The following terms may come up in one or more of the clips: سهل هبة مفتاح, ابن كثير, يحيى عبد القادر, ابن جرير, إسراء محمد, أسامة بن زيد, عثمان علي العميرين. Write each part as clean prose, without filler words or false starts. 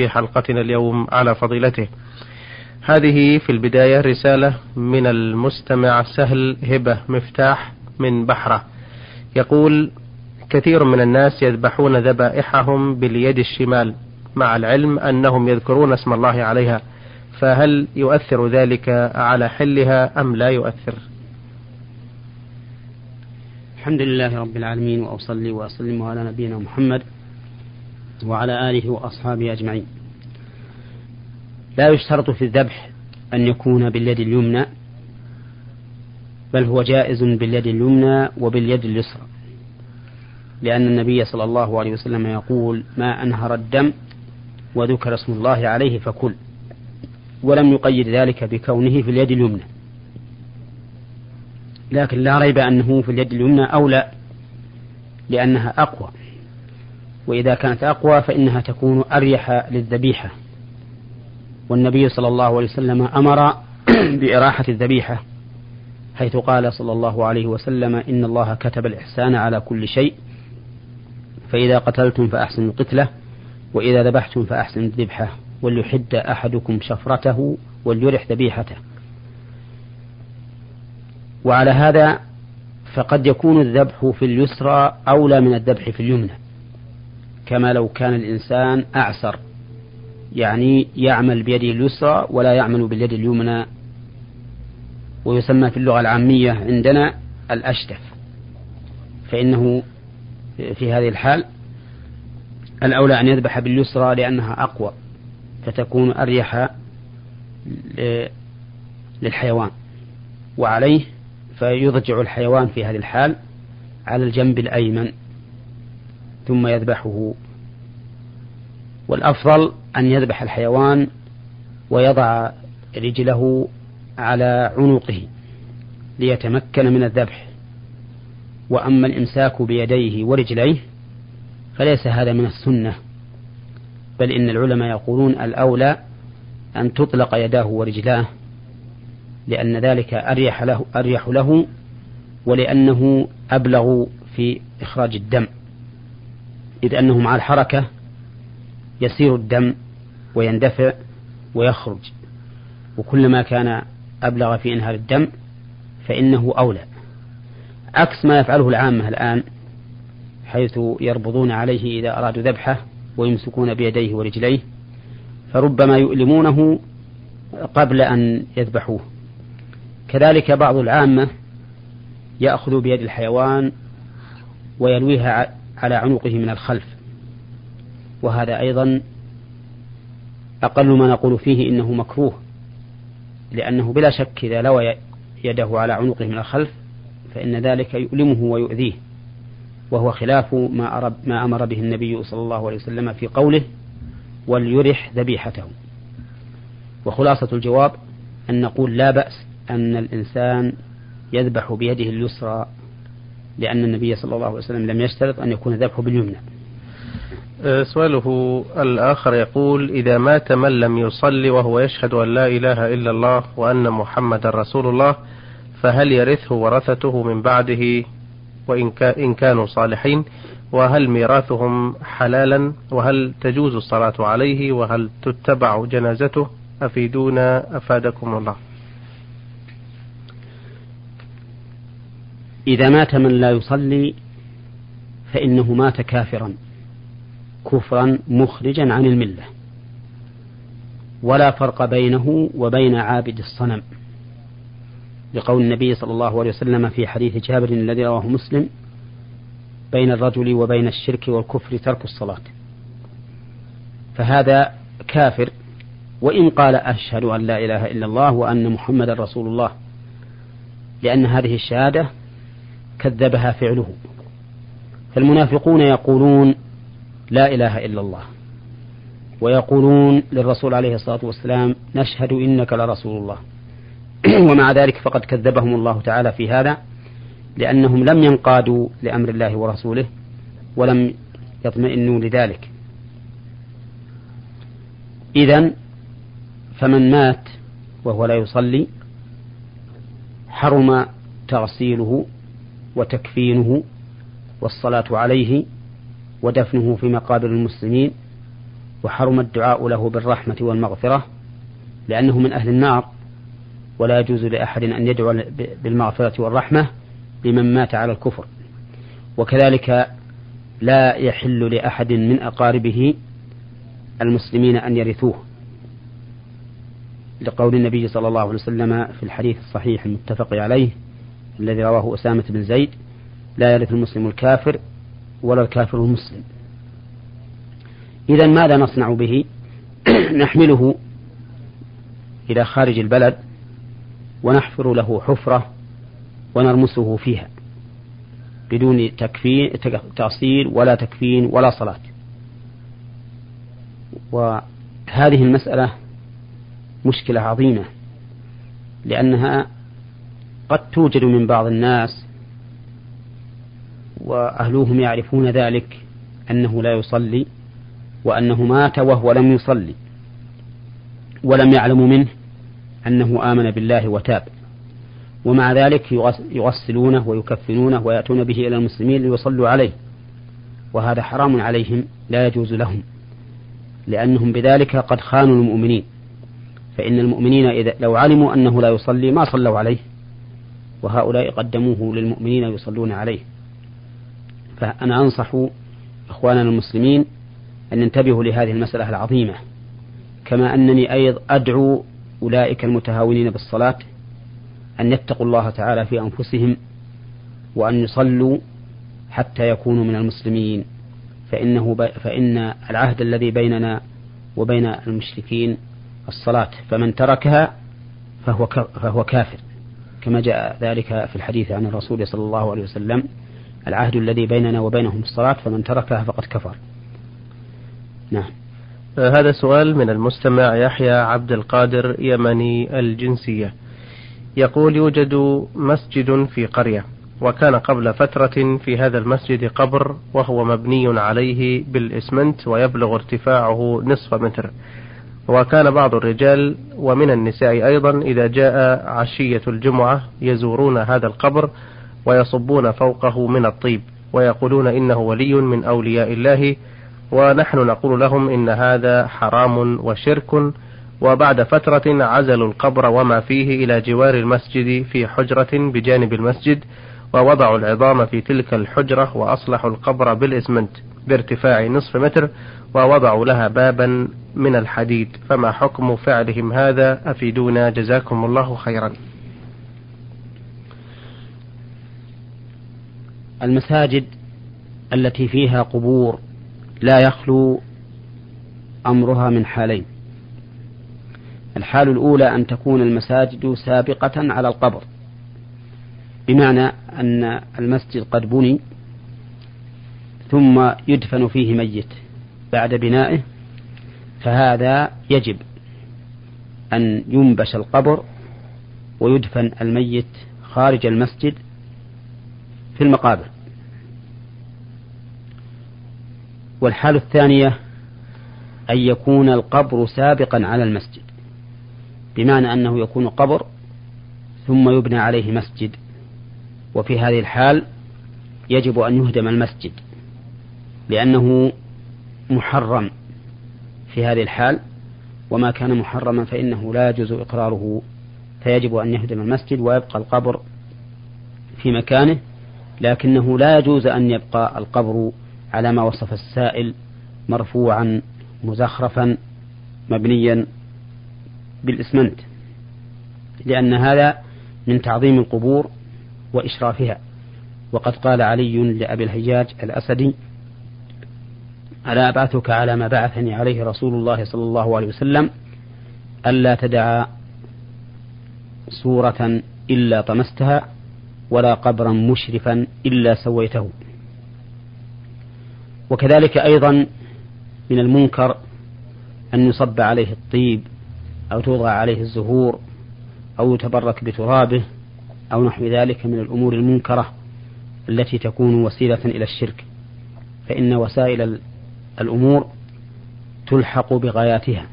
في حلقتنا اليوم على فضيلته. هذه في البداية رسالة من المستمع سهل هبة مفتاح من بحرة، يقول: كثير من الناس يذبحون ذبائحهم باليد الشمال مع العلم أنهم يذكرون اسم الله عليها، فهل يؤثر ذلك على حلها أم لا يؤثر؟ الحمد لله رب العالمين، وأصلي وأسلم على نبينا محمد وعلى آله وأصحابه أجمعين. لا يشترط في الذبح أن يكون باليد اليمنى، بل هو جائز باليد اليمنى وباليد اليسرى، لأن النبي صلى الله عليه وسلم يقول: ما أنهر الدم وذكر اسم الله عليه فكل، ولم يقيد ذلك بكونه في اليد اليمنى، لكن لا ريب أنه في اليد اليمنى أولى لأنها أقوى، وإذا كانت أقوى فإنها تكون أريح للذبيحة، والنبي صلى الله عليه وسلم أمر بإراحة الذبيحة، حيث قال صلى الله عليه وسلم: إن الله كتب الإحسان على كل شيء، فإذا قتلتم فأحسنوا القتلة، وإذا ذبحتم فأحسنوا الذبحة، وليحد أحدكم شفرته وليرح ذبيحته. وعلى هذا فقد يكون الذبح في اليسرى أولى من الذبح في اليمنى، كما لو كان الإنسان أعسر، يعني يعمل بيده اليسرى ولا يعمل باليد اليمنى، ويسمى في اللغة العامية عندنا الأشتف، فإنه في هذه الحال الأولى أن يذبح باليسرى لأنها أقوى، فتكون أريح للحيوان، وعليه فيضجع الحيوان في هذه الحال على الجنب الأيمن ثم يذبحه. والأفضل أن يذبح الحيوان ويضع رجله على عنقه ليتمكن من الذبح، وأما الإمساك بيديه ورجليه فليس هذا من السنة، بل إن العلماء يقولون الأولى أن تطلق يداه ورجلاه، لأن ذلك أريح له ولأنه أبلغ في إخراج الدم، إذ أنه مع الحركة يسير الدم ويندفع ويخرج، وكلما كان أبلغ في إنهار الدم فإنه أولى، عكس ما يفعله العامة الآن، حيث يربضون عليه إذا أرادوا ذبحه ويمسكون بيديه ورجليه، فربما يؤلمونه قبل أن يذبحوه. كذلك بعض العامة يأخذ بيد الحيوان ويلويها على عنقه من الخلف، وهذا أيضا أقل ما نقول فيه إنه مكروه، لأنه بلا شك إذا لوى يده على عنقه من الخلف فإن ذلك يؤلمه ويؤذيه، وهو خلاف ما أمر به النبي صلى الله عليه وسلم في قوله: وليرح ذبيحته. وخلاصة الجواب أن نقول لا بأس أن الإنسان يذبح بيده اليسرى، لأن النبي صلى الله عليه وسلم لم يشترط أن يكون ذبحه باليمنى. سؤاله الآخر يقول: إذا مات من لم يصلي وهو يشهد أن لا إله إلا الله وأن محمد رسول الله، فهل يرثه ورثته من بعده وإن كانوا صالحين؟ وهل ميراثهم حلالا؟ وهل تجوز الصلاة عليه؟ وهل تتبع جنازته؟ أفيدونا أفادكم الله. إذا مات من لا يصلي فإنه مات كفرا مخرجا عن الملة، ولا فرق بينه وبين عابد الصنم، لقول النبي صلى الله عليه وسلم في حديث جابر الذي رواه مسلم: بين الرجل وبين الشرك والكفر ترك الصلاة. فهذا كافر وإن قال أشهد أن لا إله إلا الله وأن محمد رسول الله، لأن هذه الشهادة كذبها فعله. فالمنافقون يقولون لا إله إلا الله، ويقولون للرسول عليه الصلاة والسلام: نشهد إنك لرسول الله، ومع ذلك فقد كذبهم الله تعالى في هذا، لأنهم لم ينقادوا لأمر الله ورسوله ولم يطمئنوا لذلك. إذن فمن مات وهو لا يصلي حرم تغسيله وتكفينه والصلاة عليه ودفنه في مقابر المسلمين وحرم الدعاء له بالرحمة والمغفرة لأنه من أهل النار، ولا يجوز لأحد أن يدعو بالمغفرة والرحمة لمن مات على الكفر. وكذلك لا يحل لأحد من أقاربه المسلمين أن يرثوه، لقول النبي صلى الله عليه وسلم في الحديث الصحيح المتفق عليه الذي رواه أسامة بن زيد: لا يرث المسلم الكافر ولا الكافر المسلم. إذا ماذا نصنع به؟ نحمله إلى خارج البلد ونحفر له حفرة ونرمسه فيها بدون تأصيل ولا تكفين ولا صلاة. وهذه المسألة مشكلة عظيمة، لأنها قد توجد من بعض الناس وأهلهم يعرفون ذلك، أنه لا يصلي وأنه مات وهو لم يصلي، ولم يعلموا منه أنه آمن بالله وتاب، ومع ذلك يغسلونه ويكفنونه ويأتون به إلى المسلمين ليصلوا عليه، وهذا حرام عليهم، لا يجوز لهم، لأنهم بذلك قد خانوا المؤمنين. فإن المؤمنين إذا لو علموا أنه لا يصلي ما صلوا عليه، وهؤلاء قدموه للمؤمنين يصلون عليه. فأنا أنصح أخواننا المسلمين أن ينتبهوا لهذه المسألة العظيمة، كما أنني أيضا أدعو أولئك المتهاونين بالصلاة أن يتقوا الله تعالى في أنفسهم، وأن يصلوا حتى يكونوا من المسلمين، فإن العهد الذي بيننا وبين المشركين الصلاة، فمن تركها فهو كافر، كما جاء ذلك في الحديث عن الرسول صلى الله عليه وسلم: العهد الذي بيننا وبينهم الصلاة فمن تركها فقد كفر. نعم. هذا سؤال من المستمع يحيى عبد القادر، يمني الجنسية، يقول: يوجد مسجد في قرية، وكان قبل فترة في هذا المسجد قبر، وهو مبني عليه بالإسمنت ويبلغ ارتفاعه نصف متر، وكان بعض الرجال ومن النساء أيضا إذا جاء عشية الجمعة يزورون هذا القبر ويصبون فوقه من الطيب ويقولون إنه ولي من أولياء الله، ونحن نقول لهم إن هذا حرام وشرك. وبعد فترة عزلوا القبر وما فيه إلى جوار المسجد في حجرة بجانب المسجد، ووضعوا العظام في تلك الحجرة وأصلحوا القبر بالإسمنت بارتفاع نصف متر، ووضعوا لها بابا من الحديد، فما حكم فعلهم هذا؟ أفيدونا جزاكم الله خيرا. المساجد التي فيها قبور لا يخلو أمرها من حالين: الحال الأولى أن تكون المساجد سابقة على القبر، بمعنى أن المسجد قد بني ثم يدفن فيه ميت بعد بنائه، فهذا يجب أن ينبش القبر ويدفن الميت خارج المسجد في المقابر. والحال الثانية أن يكون القبر سابقا على المسجد، بمعنى أنه يكون قبر ثم يبنى عليه مسجد، وفي هذه الحال يجب أن يهدم المسجد، لأنه محرم في هذه الحال، وما كان محرما فإنه لا يجوز إقراره، فيجب أن يهدم المسجد ويبقى القبر في مكانه، لكنه لا يجوز أن يبقى القبر على ما وصف السائل: مرفوعا مزخرفا مبنيا بالإسمنت، لأن هذا من تعظيم القبور وإشرافها. وقد قال علي لأبي الهياج الأسدي: ألا أبعثك على ما بعثني عليه رسول الله صلى الله عليه وسلم، ألا تدع صورة إلا طمستها، ولا قبرا مشرفا إلا سويته. وكذلك أيضا من المنكر أن يصب عليه الطيب، أو توضع عليه الزهور، أو يتبرك بترابه، أو نحو ذلك من الأمور المنكرة التي تكون وسيلة إلى الشرك، فإن وسائل الأمور تلحق بغاياتها،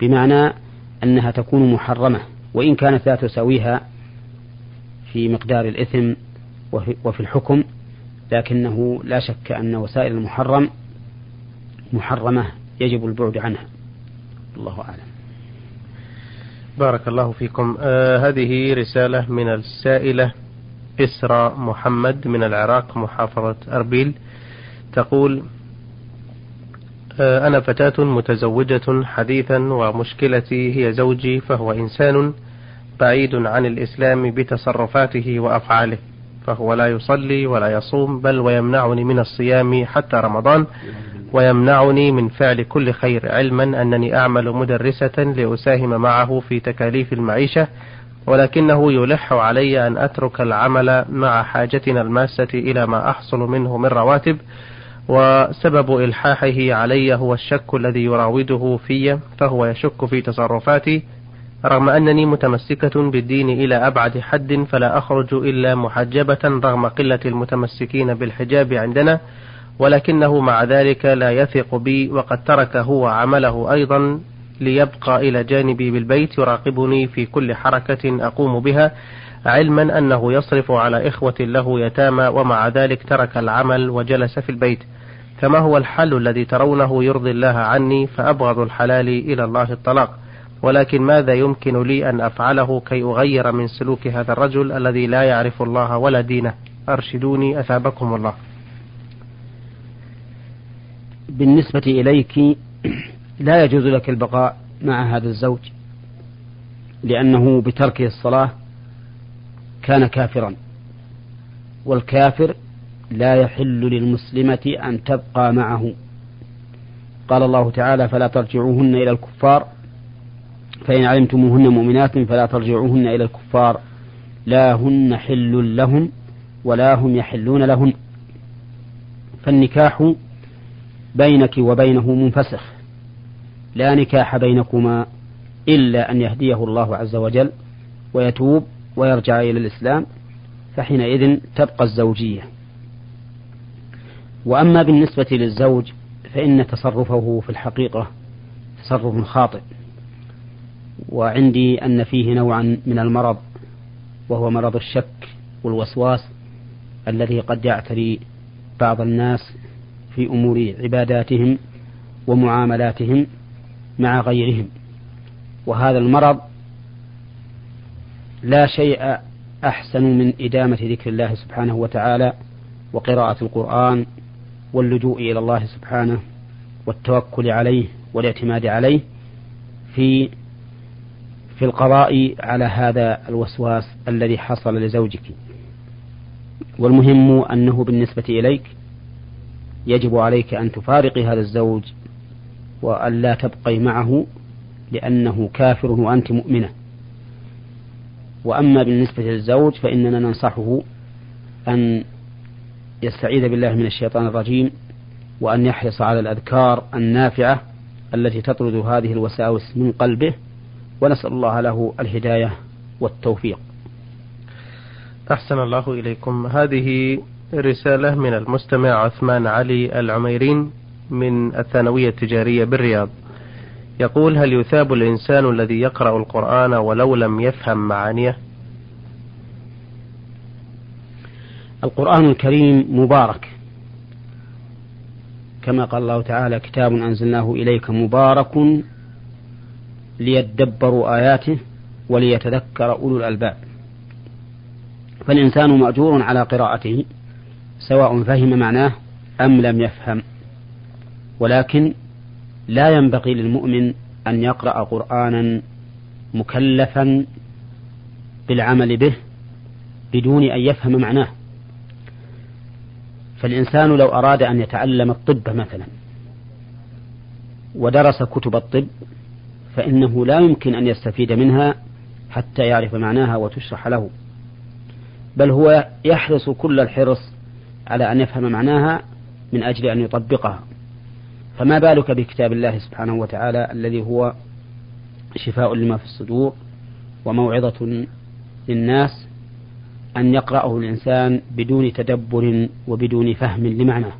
بمعنى أنها تكون محرمة، وإن كانت لا تساويها في مقدار الإثم وفي الحكم، لكنه لا شك أن وسائل المحرم محرمة يجب البعد عنها. الله أعلم. بارك الله فيكم. هذه رسالة من السائلة إسراء محمد من العراق محافظة أربيل، تقول: أنا فتاة متزوجة حديثا، ومشكلتي هي زوجي، فهو إنسان بعيد عن الإسلام بتصرفاته وأفعاله، فهو لا يصلي ولا يصوم، بل ويمنعني من الصيام حتى رمضان، ويمنعني من فعل كل خير، علما أنني أعمل مدرسة لأساهم معه في تكاليف المعيشة، ولكنه يلح علي أن أترك العمل مع حاجتنا الماسة إلى ما أحصل منه من رواتب، وسبب إلحاحه علي هو الشك الذي يراوده في، فهو يشك في تصرفاتي رغم أنني متمسكة بالدين إلى أبعد حد، فلا أخرج إلا محجبة رغم قلة المتمسكين بالحجاب عندنا، ولكنه مع ذلك لا يثق بي، وقد ترك هو عمله أيضا ليبقى إلى جانبي بالبيت يراقبني في كل حركة أقوم بها، علما أنه يصرف على إخوة له يتامى، ومع ذلك ترك العمل وجلس في البيت، فما هو الحل الذي ترونه يرضي الله عني؟ فأبغض الحلال إلى الله الطلاق، ولكن ماذا يمكن لي أن أفعله كي أغير من سلوك هذا الرجل الذي لا يعرف الله ولا دينه؟ أرشدوني أثابكم الله. بالنسبة إليك لا يجوز لك البقاء مع هذا الزوج، لأنه بتركه الصلاة كان كافرا، والكافر لا يحل للمسلمة أن تبقى معه. قال الله تعالى: فلا ترجعوهن إلى الكفار، فإن علمتموهن مؤمنات فلا ترجعوهن إلى الكفار، لا هن حل لهم ولا هم يحلون لهم. فالنكاح بينك وبينه منفسخ، لا نكاح بينكما إلا أن يهديه الله عز وجل ويتوب ويرجع إلى الإسلام، فحينئذ تبقى الزوجية. وأما بالنسبة للزوج فإن تصرفه في الحقيقة تصرف خاطئ، وعندي أن فيه نوعا من المرض، وهو مرض الشك والوسواس الذي قد يعتري بعض الناس في أمور عباداتهم ومعاملاتهم مع غيرهم، وهذا المرض لا شيء أحسن من إدامة ذكر الله سبحانه وتعالى وقراءة القرآن واللجوء إلى الله سبحانه والتوكل عليه والاعتماد عليه في القضاء على هذا الوسواس الذي حصل لزوجك. والمهم أنه بالنسبة إليك يجب عليك أن تفارقي هذا الزوج وأن لا تبقي معه، لأنه كافر وأنت مؤمنة. وأما بالنسبة للزوج فإننا ننصحه أن يستعيذ بالله من الشيطان الرجيم، وأن يحرص على الأذكار النافعة التي تطرد هذه الوساوس من قلبه، ونسأل الله له الهداية والتوفيق. أحسن الله إليكم. هذه رسالة من المستمع عثمان علي العميرين من الثانوية التجارية بالرياض، يقول: هل يثاب الإنسان الذي يقرأ القرآن ولو لم يفهم معانيه؟ القرآن الكريم مبارك، كما قال الله تعالى: كتاب أنزلناه إليك مبارك ليدبروا آياته وليتذكر أولو الألباب. فالإنسان مأجور على قراءته سواء فهم معناه أم لم يفهم، ولكن لا ينبغي للمؤمن أن يقرأ قرآنا مكلفا بالعمل به بدون أن يفهم معناه. فالإنسان لو أراد أن يتعلم الطب مثلا ودرس كتب الطب فإنه لا يمكن أن يستفيد منها حتى يعرف معناها وتشرح له، بل هو يحرص كل الحرص على أن يفهم معناها من أجل أن يطبقها. فما بالك بكتاب الله سبحانه وتعالى الذي هو شفاء لما في الصدور وموعظة للناس، أن يقرأه الإنسان بدون تدبر وبدون فهم لمعناه.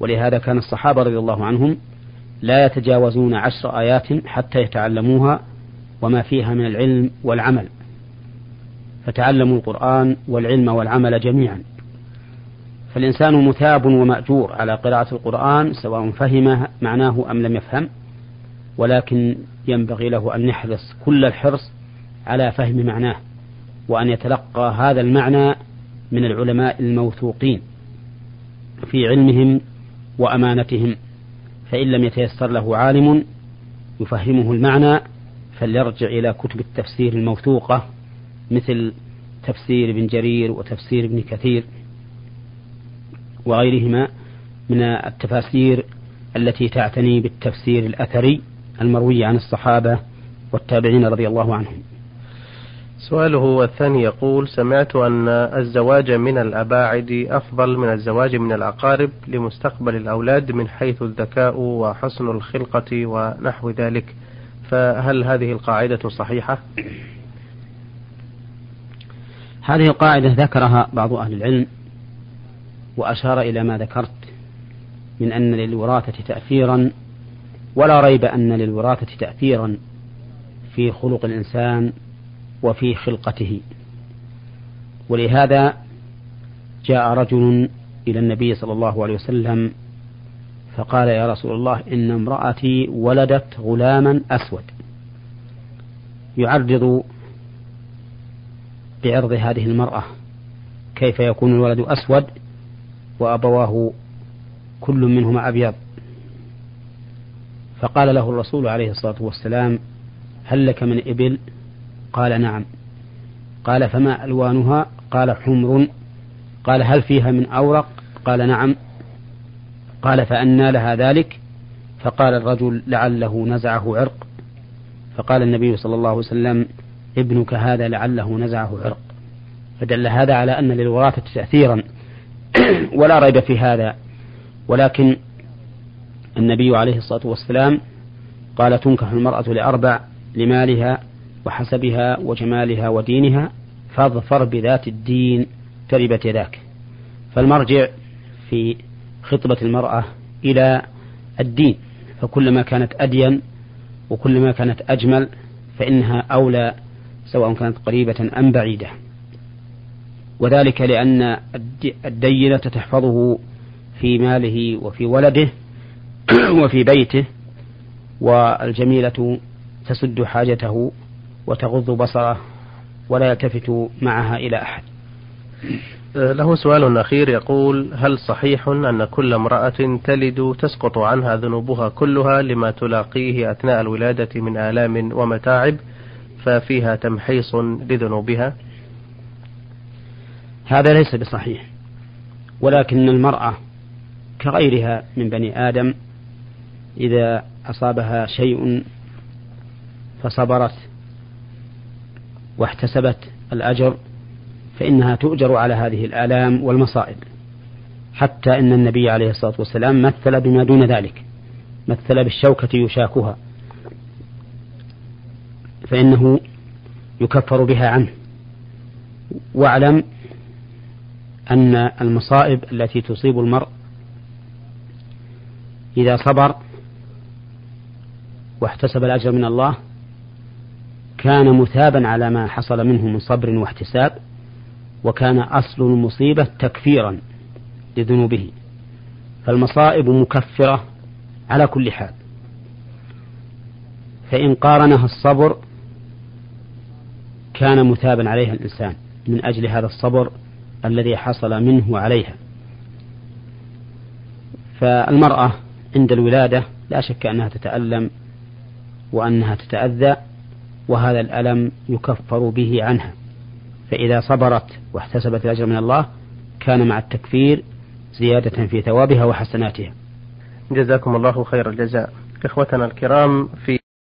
ولهذا كان الصحابة رضي الله عنهم لا يتجاوزون 10 آيات حتى يتعلموها وما فيها من العلم والعمل، فتعلموا القرآن والعلم والعمل جميعا. فالإنسان مثاب ومأجور على قراءة القرآن سواء فهم معناه أم لم يفهم، ولكن ينبغي له أن يحرص كل الحرص على فهم معناه، وأن يتلقى هذا المعنى من العلماء الموثوقين في علمهم وأمانتهم، فإن لم يتيسر له عالم يفهمه المعنى فليرجع إلى كتب التفسير الموثوقة مثل تفسير ابن جرير وتفسير ابن كثير وغيرهما من التفاسير التي تعتني بالتفسير الأثري المروي عن الصحابة والتابعين رضي الله عنهم. سؤاله الثاني يقول: سمعت أن الزواج من الأباعد أفضل من الزواج من الأقارب لمستقبل الأولاد من حيث الذكاء وحسن الخلقة ونحو ذلك، فهل هذه القاعدة صحيحة؟ هذه القاعدة ذكرها بعض أهل العلم، وأشار إلى ما ذكرت من أن للوراثة تأثيرا، ولا ريب أن للوراثة تأثيرا في خلق الإنسان وفي خلقته. ولهذا جاء رجل إلى النبي صلى الله عليه وسلم فقال: يا رسول الله، إن امرأتي ولدت غلاما أسود يعرض بعرض هذه المرأة، كيف يكون الولد أسود وأبواه كل منهما أبيض؟ فقال له الرسول عليه الصلاة والسلام: هل لك من إبل؟ قال: نعم. قال: فما ألوانها؟ قال: حمر. قال: هل فيها من أورق؟ قال: نعم. قال: فأنى لها ذلك؟ فقال الرجل: لعله نزعه عرق. فقال النبي صلى الله عليه وسلم: ابنك هذا لعله نزعه عرق. فدل هذا على أن للوراثة تأثيرا ولا ريب في هذا، ولكن النبي عليه الصلاة والسلام قال: تنكح المرأة لأربع: لمالها وحسبها وجمالها ودينها، فاظفر بذات الدين تربت يداك. فالمرجع في خطبة المرأة إلى الدين، فكلما كانت أدين وكلما كانت أجمل فإنها أولى، سواء كانت قريبة أم بعيدة، وذلك لأن الدينة تحفظه في ماله وفي ولده وفي بيته، والجميلة تسد حاجته وتغض بصره ولا يلتفت معها إلى أحد. له سؤال أخير يقول: هل صحيح أن كل امرأة تلد تسقط عنها ذنوبها كلها لما تلاقيه أثناء الولادة من آلام ومتاعب، ففيها تمحيص لذنوبها؟ هذا ليس بصحيح، ولكن المرأة كغيرها من بني آدم إذا أصابها شيء فصبرت واحتسبت الأجر فإنها تؤجر على هذه الآلام والمصائب، حتى إن النبي عليه الصلاة والسلام مثل بما دون ذلك، مثل بالشوكة يشاكها فإنه يكفر بها عنه. واعلم أن المصائب التي تصيب المرء إذا صبر واحتسب الأجر من الله كان مثابا على ما حصل منه من صبر واحتساب، وكان أصل المصيبة تكفيرا لذنوبه، فالمصائب مكفرة على كل حال، فإن قارنها الصبر كان مثابا عليها الإنسان من أجل هذا الصبر الذي حصل منه عليها. فالمرأة عند الولادة لا شك أنها تتألم وأنها تتأذى، وهذا الألم يكفر به عنها، فإذا صبرت واحتسبت الأجر من الله كان مع التكفير زيادة في ثوابها وحسناتها. جزاكم الله خير الجزاء. إخوتنا الكرام في